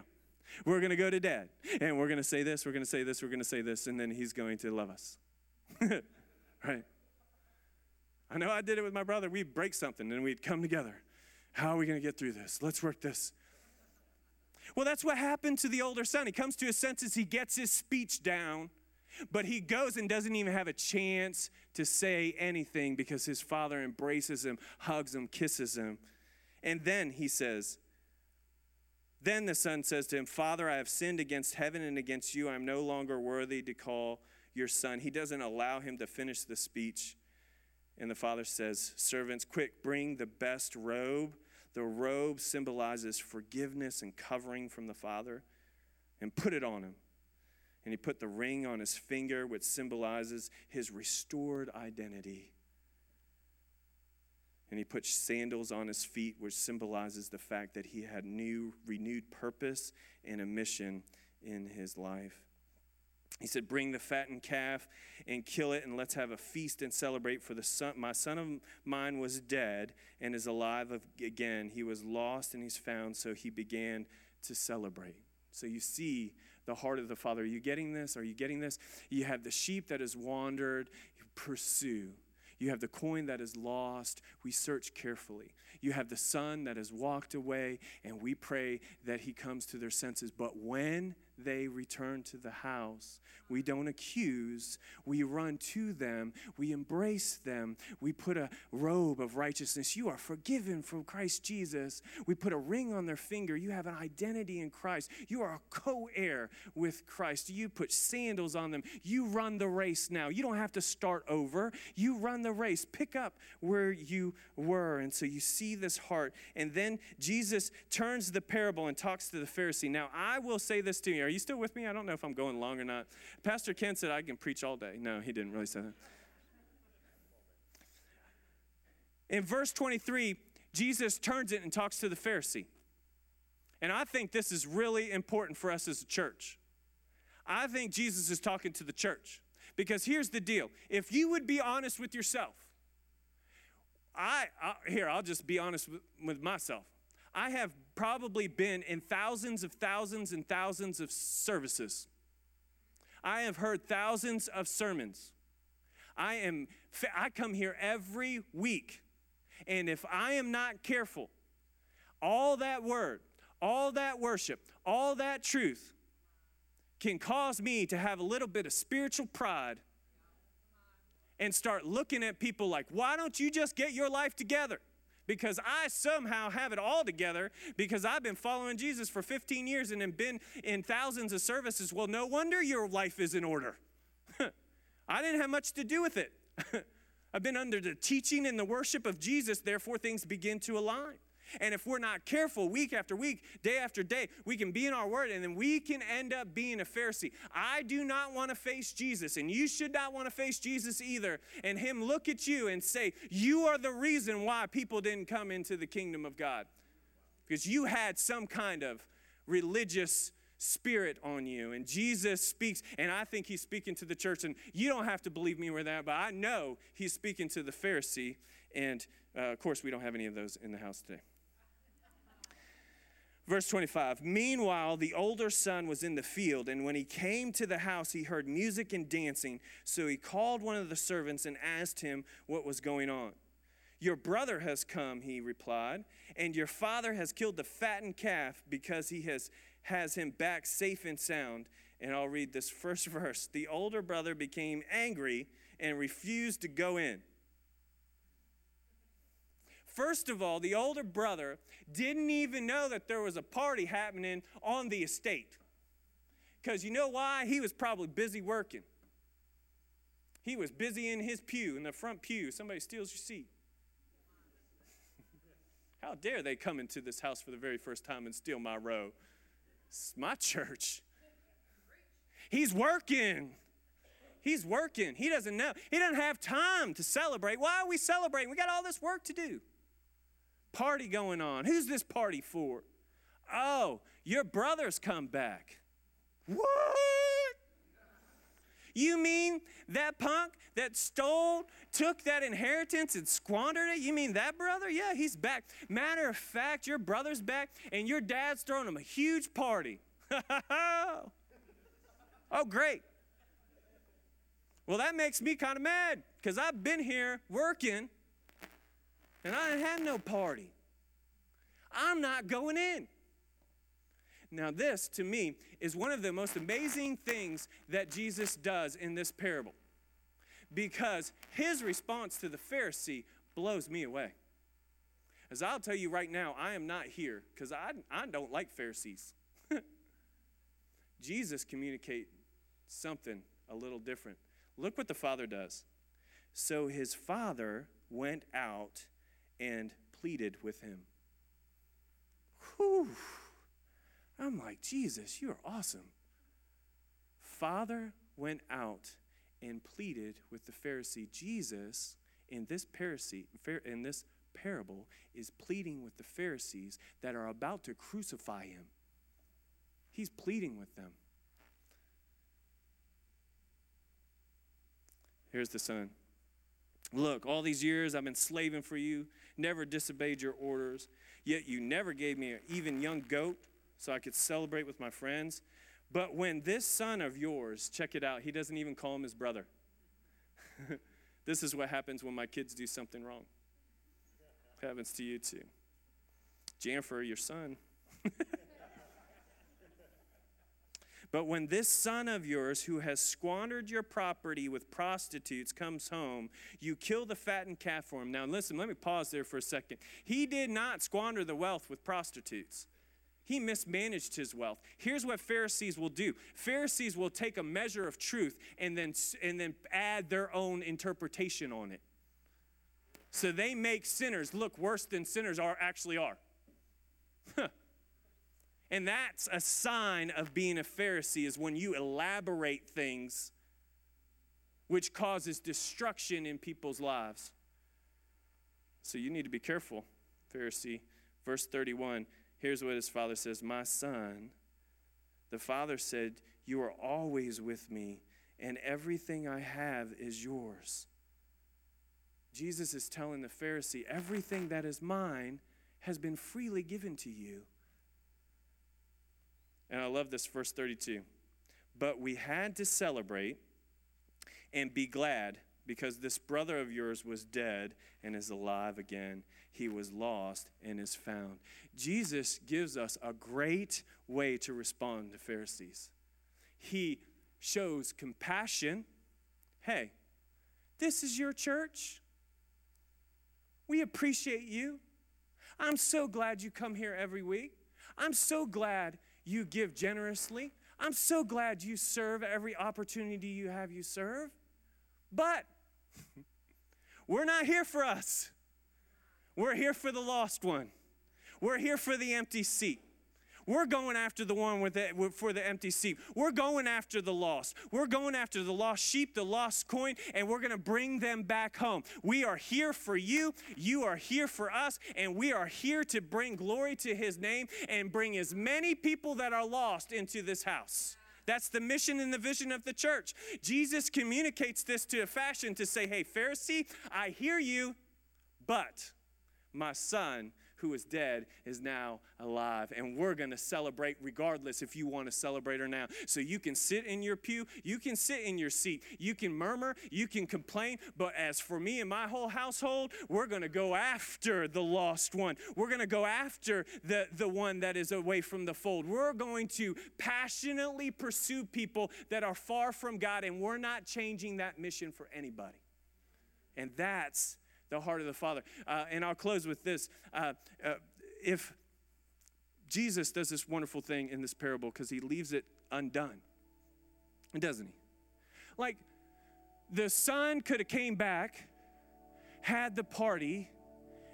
We're going to go to Dad, and we're going to say this, we're going to say this, we're going to say this, and then he's going to love us. Right? I know I did it with my brother. We'd break something, and we'd come together. How are we going to get through this? Let's work this. Well, that's what happened to the older son. He comes to his senses, he gets his speech down, but he goes and doesn't even have a chance to say anything because his father embraces him, hugs him, kisses him. And then he says, then the son says to him, Father, I have sinned against heaven and against you. I'm no longer worthy to call your son. He doesn't allow him to finish the speech. And the father says, servants, quick, bring the best robe. The robe symbolizes forgiveness and covering from the Father, and put it on him. And he put the ring on his finger, which symbolizes his restored identity. And he put sandals on his feet, which symbolizes the fact that he had new, renewed purpose and a mission in his life. He said, bring the fattened calf and kill it, and let's have a feast and celebrate, for the son, my son of mine was dead and is alive again. He was lost and he's found, so he began to celebrate. So you see the heart of the Father. Are you getting this? Are you getting this? You have the sheep that has wandered, you pursue. You have the coin that is lost, we search carefully. You have the son that has walked away, and we pray that he comes to their senses. But when they return to the house, we don't accuse, we run to them, we embrace them, we put a robe of righteousness. You are forgiven from Christ Jesus. We put a ring on their finger. You have an identity in Christ. You are a co-heir with Christ. You put sandals on them. You run the race now. You don't have to start over. You run the race. Pick up where you were. And so you see this heart. And then Jesus turns the parable and talks to the Pharisee. Now, I will say this to you. Are you still with me? I don't know if I'm going long or not. Pastor Ken said I can preach all day. No, he didn't really say that. In verse twenty-three, Jesus turns it and talks to the Pharisee. And I think this is really important for us as a church. I think Jesus is talking to the church. Because here's the deal. If you would be honest with yourself, I, I here, I'll just be honest with, with myself. I have probably been in thousands of thousands and thousands of services. I have heard thousands of sermons. I am, I come here every week, and if I am not careful, all that word, all that worship, all that truth can cause me to have a little bit of spiritual pride and start looking at people like, why don't you just get your life together? Because I somehow have it all together because I've been following Jesus for fifteen years and have been in thousands of services. Well, no wonder your life is in order. I didn't have much to do with it. I've been under the teaching and the worship of Jesus, therefore things begin to align. And if we're not careful week after week, day after day, we can be in our word and then we can end up being a Pharisee. I do not want to face Jesus, and you should not want to face Jesus either, and him look at you and say, you are the reason why people didn't come into the kingdom of God, because you had some kind of religious spirit on you. And Jesus speaks, and I think he's speaking to the church, and you don't have to believe me with that, but I know he's speaking to the Pharisee, and uh, of course we don't have any of those in the house today. Verse twenty-five, meanwhile, the older son was in the field, and when he came to the house, he heard music and dancing. So he called one of the servants and asked him what was going on. Your brother has come, he replied, and your father has killed the fattened calf because he has, has him back safe and sound. And I'll read this first verse. The older brother became angry and refused to go in. First of all, the older brother didn't even know that there was a party happening on the estate. Because you know why? He was probably busy working. He was busy in his pew, in the front pew. Somebody steals your seat. How dare they come into this house for the very first time and steal my row? It's my church. He's working. He's working. He doesn't know. He doesn't have time to celebrate. Why are we celebrating? We got all this work to do. Party going on. Who's this party for? Oh, your brother's come back. What? You mean that punk that stole, took that inheritance and squandered it? You mean that brother? Yeah, he's back. Matter of fact, your brother's back, and your dad's throwing him a huge party. Oh, great. Well, that makes me kind of mad because I've been here working, and I didn't have no party. I'm not going in. Now, this, to me, is one of the most amazing things that Jesus does in this parable, because his response to the Pharisee blows me away. As I'll tell you right now, I am not here because I, I don't like Pharisees. Jesus communicates something a little different. Look what the father does. So his father went out and pleaded with him. Whew. I'm like, Jesus, you are awesome. Father went out and pleaded with the Pharisee. Jesus, in this Pharisee, in this parable, is pleading with the Pharisees that are about to crucify him. He's pleading with them. Here's the son. Look, all these years I've been slaving for you, never disobeyed your orders, yet you never gave me an even young goat so I could celebrate with my friends. But when this son of yours, check it out, he doesn't even call him his brother. This is what happens when my kids do something wrong. It happens to you too. Janfer, your son. But when this son of yours who has squandered your property with prostitutes comes home, you kill the fattened calf for him. Now listen, let me pause there for a second. He did not squander the wealth with prostitutes. He mismanaged his wealth. Here's what Pharisees will do. Pharisees will take a measure of truth and then, and then add their own interpretation on it. So they make sinners look worse than sinners are actually are. Huh. And that's a sign of being a Pharisee, is when you elaborate things, which causes destruction in people's lives. So you need to be careful, Pharisee. Verse thirty-one, here's what his father says. My son, the father said, you are always with me, and everything I have is yours. Jesus is telling the Pharisee, everything that is mine has been freely given to you. And I love this, verse thirty-two. But we had to celebrate and be glad, because this brother of yours was dead and is alive again. He was lost and is found. Jesus gives us a great way to respond to Pharisees. He shows compassion. Hey, this is your church. We appreciate you. I'm so glad you come here every week. I'm so glad you give generously. I'm so glad you serve every opportunity you have you serve. But we're not here for us. We're here for the lost one. We're here for the empty seat. We're going after the one with the, for the empty seat. We're going after the lost. We're going after the lost sheep, the lost coin, and we're going to bring them back home. We are here for you. You are here for us, and we are here to bring glory to his name and bring as many people that are lost into this house. That's the mission and the vision of the church. Jesus communicates this to a fashion to say, hey, Pharisee, I hear you, but my son who is dead is now alive. And we're going to celebrate regardless if you want to celebrate or not. So you can sit in your pew, you can sit in your seat, you can murmur, you can complain. But as for me and my whole household, we're going to go after the lost one. We're going to go after the, the one that is away from the fold. We're going to passionately pursue people that are far from God, and we're not changing that mission for anybody. And that's the heart of the Father. Uh, and I'll close with this. Uh, uh, if Jesus does this wonderful thing in this parable because he leaves it undone, doesn't he? Like, the son could have came back, had the party,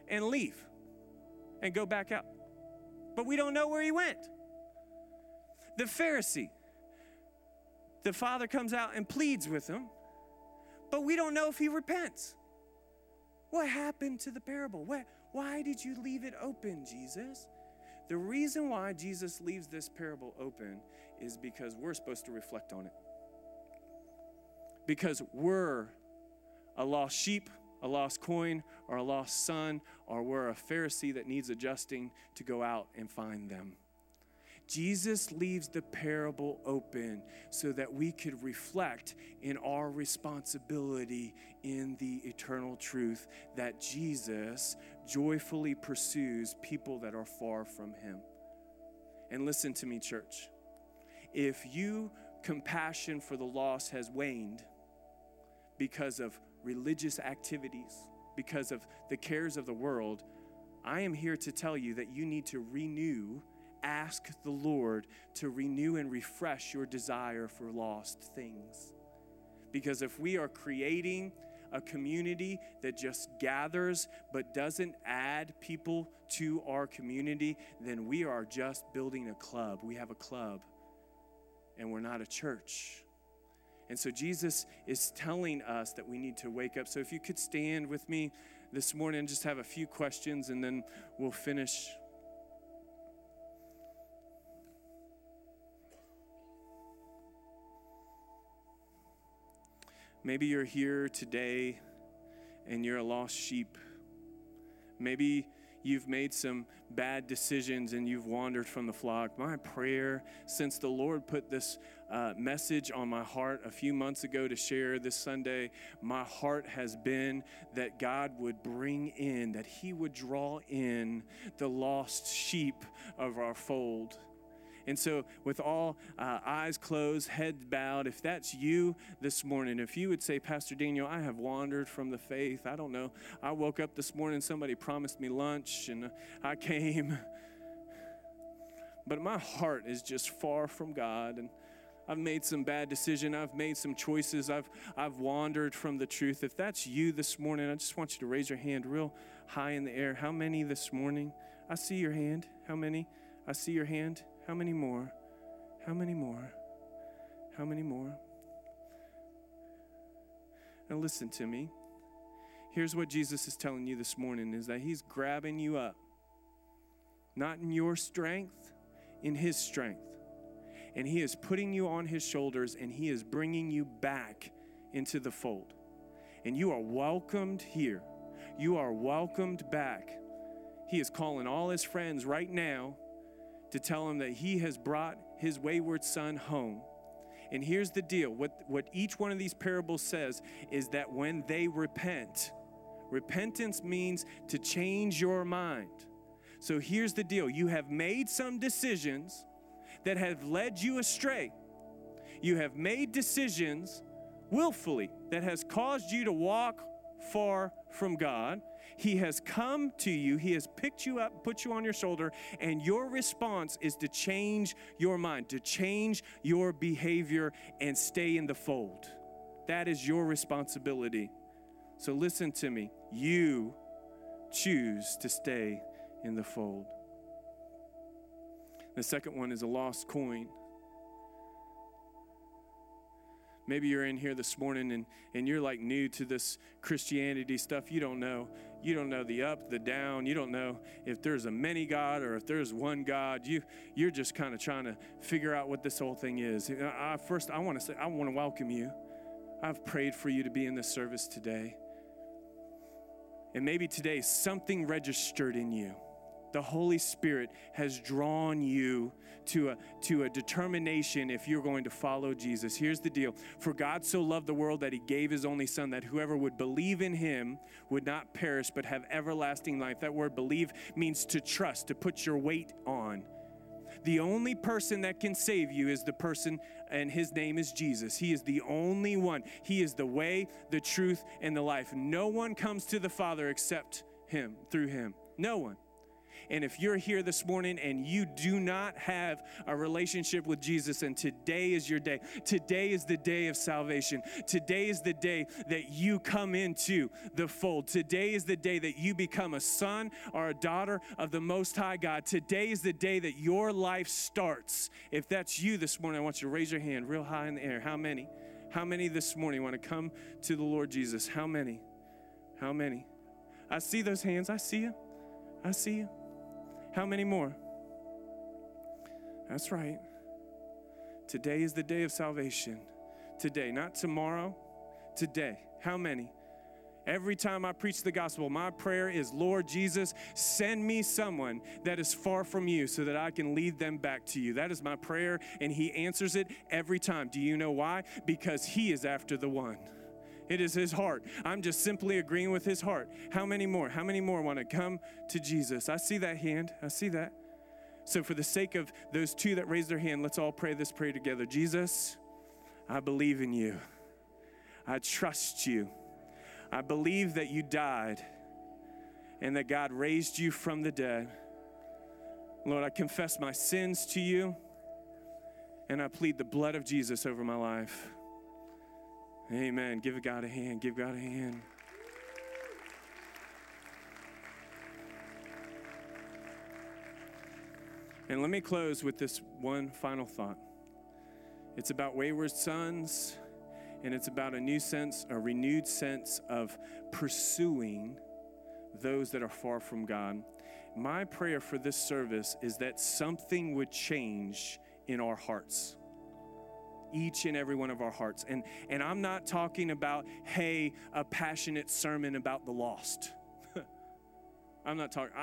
and leave and go back out. But we don't know where he went. The Pharisee, the father comes out and pleads with him, but we don't know if he repents. What happened to the parable? What, why did you leave it open, Jesus? The reason why Jesus leaves this parable open is because we're supposed to reflect on it. Because we're a lost sheep, a lost coin, or a lost son, or we're a Pharisee that needs adjusting to go out and find them. Jesus leaves the parable open so that we could reflect in our responsibility in the eternal truth that Jesus joyfully pursues people that are far from him. And listen to me, church. If you compassion for the lost has waned because of religious activities, because of the cares of the world, I am here to tell you that you need to renew, ask the Lord to renew and refresh your desire for lost things. Because if we are creating a community that just gathers but doesn't add people to our community, then we are just building a club. We have a club. And we're not a church. And so Jesus is telling us that we need to wake up. So if you could stand with me this morning, just have a few questions, and then we'll finish. Maybe you're here today and you're a lost sheep. Maybe you've made some bad decisions and you've wandered from the flock. My prayer, since the Lord put this uh, message on my heart a few months ago to share this Sunday, my heart has been that God would bring in, that he would draw in the lost sheep of our fold. And so with all uh, eyes closed, head bowed, if that's you this morning, if you would say, Pastor Daniel, I have wandered from the faith. I don't know. I woke up this morning, somebody promised me lunch, and I came. But my heart is just far from God, and I've made some bad decision. I've made some choices. I've, I've wandered from the truth. If that's you this morning, I just want you to raise your hand real high in the air. How many this morning? I see your hand. How many? I see your hand. How many more? How many more? How many more? Now listen to me. Here's what Jesus is telling you this morning is that he's grabbing you up. Not in your strength, in his strength. And he is putting you on his shoulders, and he is bringing you back into the fold. And you are welcomed here. You are welcomed back. He is calling all his friends right now to tell him that he has brought his wayward son home. And here's the deal. What, what each one of these parables says is that when they repent, repentance means to change your mind. So here's the deal. You have made some decisions that have led you astray. You have made decisions willfully that has caused you to walk far from God. He has come to you. He has picked you up, put you on your shoulder, and your response is to change your mind, to change your behavior and stay in the fold. That is your responsibility. So listen to me. You choose to stay in the fold. The second one is a lost coin. Maybe you're in here this morning and, and you're like new to this Christianity stuff. You don't know. You don't know the up, the down. You don't know if there's a many God or if there's one God. You, you're just kind of trying to figure out what this whole thing is. I, first, I want to say, I want to welcome you. I've prayed for you to be in this service today. And maybe today something registered in you. The Holy Spirit has drawn you to a, to a determination if you're going to follow Jesus. Here's the deal. For God so loved the world that he gave his only son, that whoever would believe in him would not perish but have everlasting life. That word believe means to trust, to put your weight on. The only person that can save you is the person, and his name is Jesus. He is the only one. He is the way, the truth, and the life. No one comes to the Father except him, through him. No one. And if you're here this morning and you do not have a relationship with Jesus, and today is your day. Today is the day of salvation. Today is the day that you come into the fold. Today is the day that you become a son or a daughter of the Most High God. Today is the day that your life starts. If that's you this morning, I want you to raise your hand real high in the air. How many? How many this morning want to come to the Lord Jesus? How many? How many? I see those hands. I see you. I see you. How many more? That's right. Today is the day of salvation. Today, not tomorrow, today. How many? Every time I preach the gospel, my prayer is, Lord Jesus, send me someone that is far from you so that I can lead them back to you. That is my prayer, and he answers it every time. Do you know why? Because he is after the one. It is his heart. I'm just simply agreeing with his heart. How many more? How many more want to come to Jesus? I see that hand. I see that. So for the sake of those two that raised their hand, let's all pray this prayer together. Jesus, I believe in you. I trust you. I believe that you died and that God raised you from the dead. Lord, I confess my sins to you, and I plead the blood of Jesus over my life. Amen. Give God a hand. Give God a hand. And let me close with this one final thought. It's about wayward sons, and it's about a new sense, a renewed sense of pursuing those that are far from God. My prayer for this service is that something would change in our hearts. Each and every one of our hearts. And and I'm not talking about, hey, a passionate sermon about the lost. I'm not talking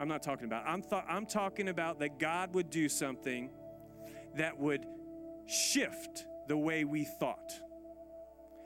I'm not talking about. I'm th- I'm talking about that God would do something that would shift the way we thought.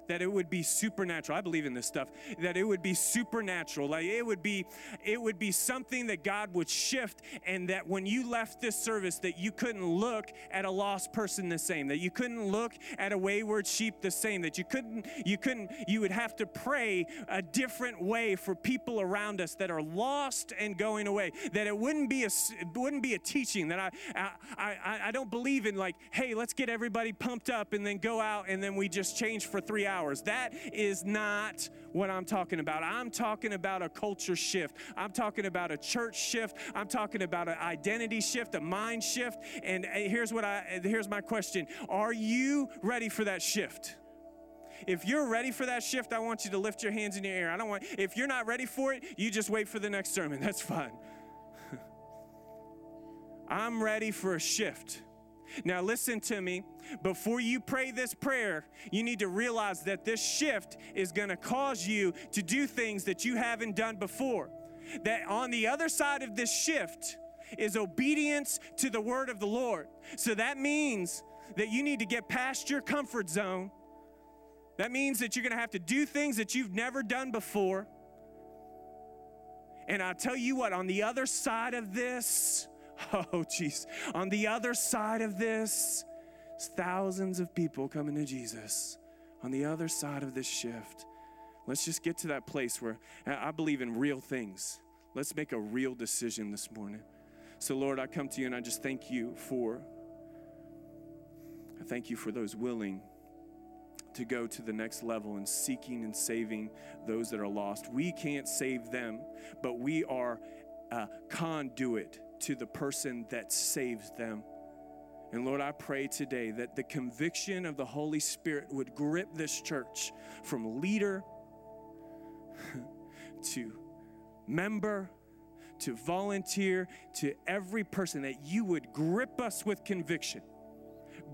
That it would be supernatural. I believe in this stuff. That it would be supernatural. Like it would be, it would be something that God would shift, and that when you left this service, that you couldn't look at a lost person the same. That you couldn't look at a wayward sheep the same. That you couldn't, you couldn't, you would have to pray a different way for people around us that are lost and going away. That it wouldn't be a, it wouldn't be a teaching. That I, I, I, I don't believe in like, hey, let's get everybody pumped up and then go out and then we just change for three hours. That is not what I'm talking about. I'm talking about a culture shift. I'm talking about a church shift. I'm talking about an identity shift, a mind shift. And here's what I here's my question. Are you ready for that shift? If you're ready for that shift, I want you to lift your hands in your air. I don't want if you're not ready for it, you just wait for the next sermon. That's fine. I'm ready for a shift. Now listen to me, before you pray this prayer, you need to realize that this shift is going to cause you to do things that you haven't done before. That on the other side of this shift is obedience to the word of the Lord. So that means that you need to get past your comfort zone. That means that you're going to have to do things that you've never done before. And I'll tell you what, on the other side of this, oh, jeez. On the other side of this, thousands of people coming to Jesus. On the other side of this shift, let's just get to that place where I believe in real things. Let's make a real decision this morning. So, Lord, I come to you and I just thank you for, I thank you for those willing to go to the next level and seeking and saving those that are lost. We can't save them, but we are a conduit to the person that saves them. And Lord, I pray today that the conviction of the Holy Spirit would grip this church from leader to member to volunteer to every person, that you would grip us with conviction.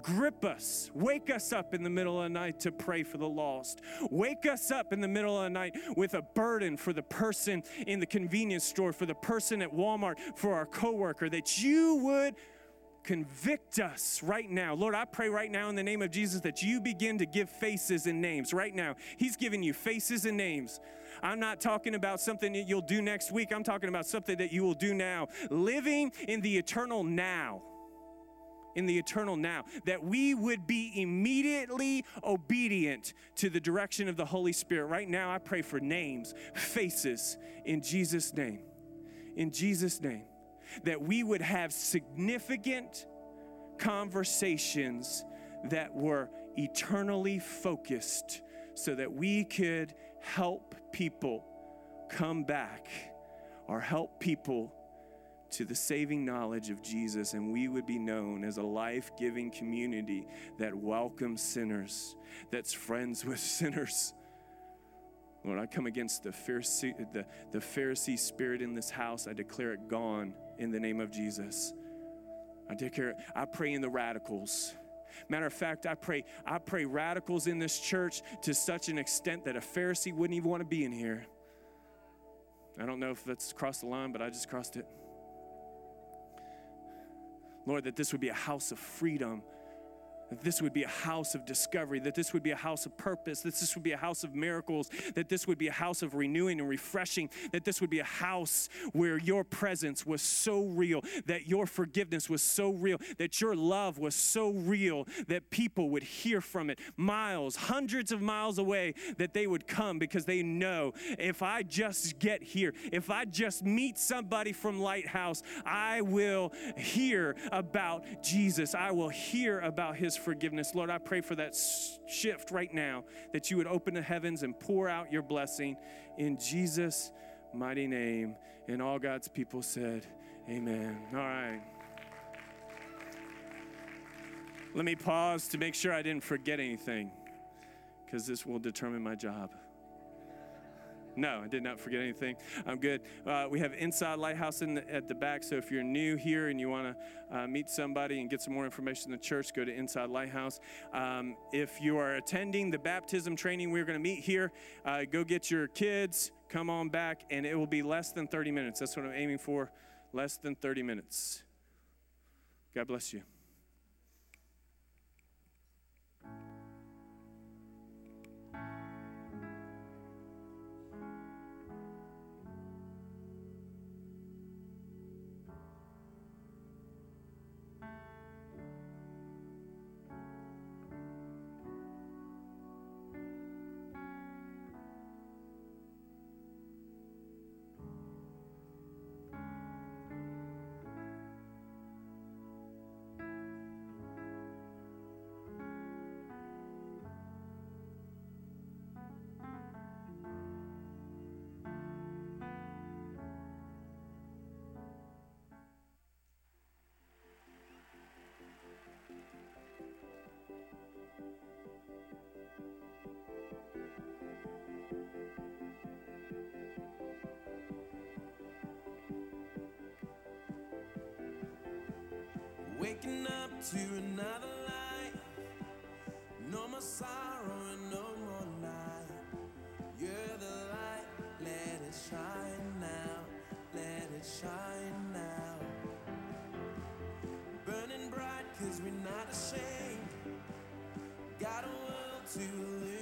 grip us. Wake us up in the middle of the night to pray for the lost. Wake us up in the middle of the night with a burden for the person in the convenience store, for the person at Walmart, for our coworker, that you would convict us right now. Lord, I pray right now in the name of Jesus that you begin to give faces and names right now. He's giving you faces and names. I'm not talking about something that you'll do next week. I'm talking about something that you will do now. Living in the eternal now. In the eternal now. That we would be immediately obedient to the direction of the Holy Spirit. Right now, I pray for names, faces, in Jesus' name. In Jesus' name. That we would have significant conversations that were eternally focused so that we could help people come back or help people to the saving knowledge of Jesus, and we would be known as a life-giving community that welcomes sinners, that's friends with sinners. Lord, I come against the Pharisee, the, the Pharisee spirit in this house. I declare it gone in the name of Jesus. I declare it. I pray in the radicals. Matter of fact, I pray, I pray radicals in this church to such an extent that a Pharisee wouldn't even want to be in here. I don't know if that's crossed the line, but I just crossed it. Lord, that this would be a house of freedom. That this would be a house of discovery, that this would be a house of purpose, that this would be a house of miracles, that this would be a house of renewing and refreshing, that this would be a house where your presence was so real, that your forgiveness was so real, that your love was so real, that people would hear from it miles, hundreds of miles away, that they would come because they know, if I just get here, if I just meet somebody from Lighthouse, I will hear about Jesus. I will hear about his forgiveness. Lord, I pray for that shift right now, that you would open the heavens and pour out your blessing in Jesus' mighty name. And all God's people said, amen. All right. Let me pause to make sure I didn't forget anything, because this will determine my job. No, I did not forget anything. I'm good. Uh, we have Inside Lighthouse in the, at the back, so if you're new here and you want to uh, meet somebody and get some more information in the church, go to Inside Lighthouse. Um, if you are attending the baptism training, we're going to meet here. Uh, go get your kids, come on back, and it will be less than thirty minutes. That's what I'm aiming for, less than thirty minutes. God bless you. Waking up to another life, no more sorrow and no more night. You're the light, let it shine now, let it shine now. Burning bright, cause we're not ashamed, got a world to live.